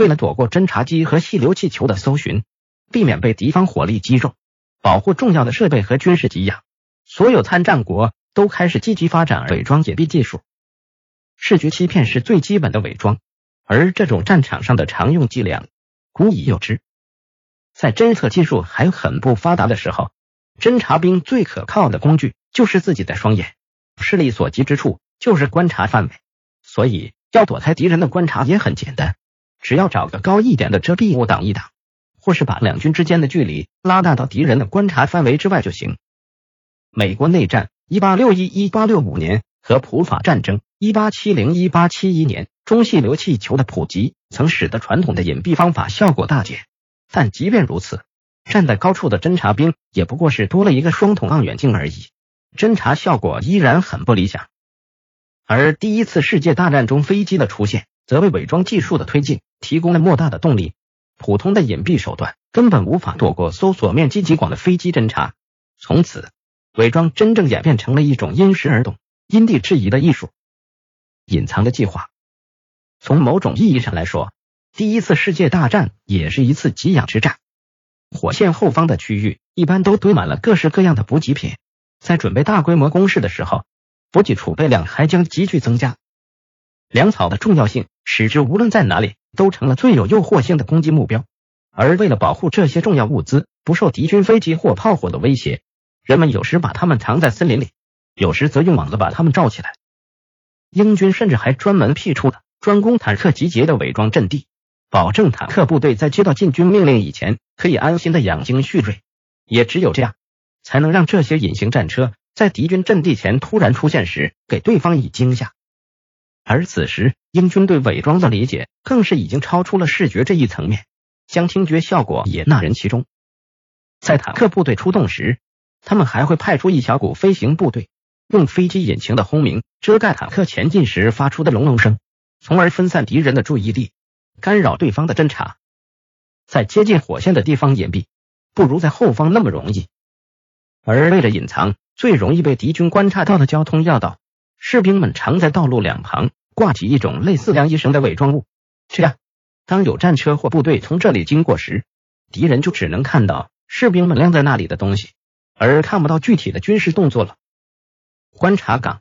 为了躲过侦察机和气流气球的搜寻，避免被敌方火力击中，保护重要的设备和军事给养，所有参战国都开始积极发展伪装隐蔽技术。视觉欺骗是最基本的伪装，而这种战场上的常用伎俩古已有之。在侦测技术还很不发达的时候，侦察兵最可靠的工具就是自己的双眼，视力所及之处就是观察范围，所以要躲开敌人的观察也很简单，只要找个高一点的遮蔽物挡一挡，或是把两军之间的距离拉大到敌人的观察范围之外就行。美国内战 1861-1865 年和普法战争 1870-1871 年中气流气球的普及曾使得传统的隐蔽方法效果大减，但即便如此，站在高处的侦察兵也不过是多了一个双筒望远镜而已，侦察效果依然很不理想。而第一次世界大战中飞机的出现则为伪装技术的推进提供了莫大的动力，普通的隐蔽手段根本无法躲过搜索面积极广的飞机侦察，从此伪装真正演变成了一种因时而动、因地制宜的艺术。隐藏的计划，从某种意义上来说，第一次世界大战也是一次给养之战。火线后方的区域一般都堆满了各式各样的补给品，在准备大规模攻势的时候，补给储备量还将急剧增加。粮草的重要性使之无论在哪里都成了最有诱惑性的攻击目标，而为了保护这些重要物资不受敌军飞机或炮火的威胁，人们有时把它们藏在森林里，有时则用网子把它们罩起来。英军甚至还专门辟出了专攻坦克集结的伪装阵地，保证坦克部队在接到进军命令以前可以安心的养精蓄锐，也只有这样才能让这些隐形战车在敌军阵地前突然出现时给对方以惊吓。而此时英军对伪装的理解更是已经超出了视觉这一层面，将听觉效果也纳人其中。在坦克部队出动时，他们还会派出一小股飞行部队，用飞机引擎的轰鸣遮盖坦克前进时发出的隆隆声，从而分散敌人的注意力，干扰对方的侦察。在接近火线的地方隐蔽不如在后方那么容易，而为了隐藏最容易被敌军观察到的交通要道，士兵们常在道路两旁挂起一种类似晾衣绳的伪装物，这样当有战车或部队从这里经过时，敌人就只能看到士兵们晾在那里的东西，而看不到具体的军事动作了。观察岗，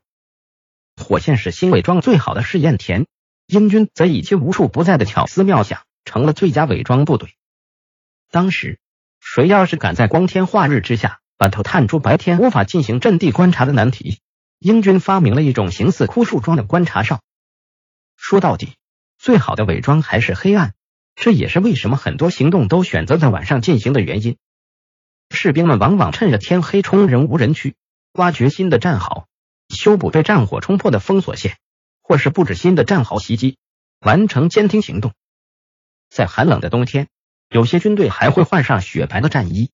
火线是新伪装最好的试验田，英军则以其无处不在的巧思妙想成了最佳伪装部队。当时谁要是敢在光天化日之下把头探出白天无法进行阵地观察的难题，英军发明了一种形似枯树桩的观察哨。说到底，最好的伪装还是黑暗，这也是为什么很多行动都选择在晚上进行的原因。士兵们往往趁着天黑冲人无人区，挖掘新的战壕，修补被战火冲破的封锁线，或是布置新的战壕袭击，完成监听行动。在寒冷的冬天，有些军队还会换上雪白的战衣。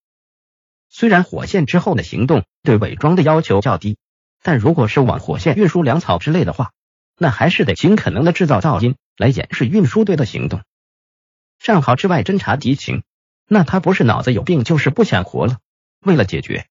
虽然火线之后的行动对伪装的要求较低，但如果是往火线运输粮草之类的话，那还是得尽可能的制造噪音来掩饰运输队的行动。战壕之外侦察敌情，那他不是脑子有病就是不想活了。为了解决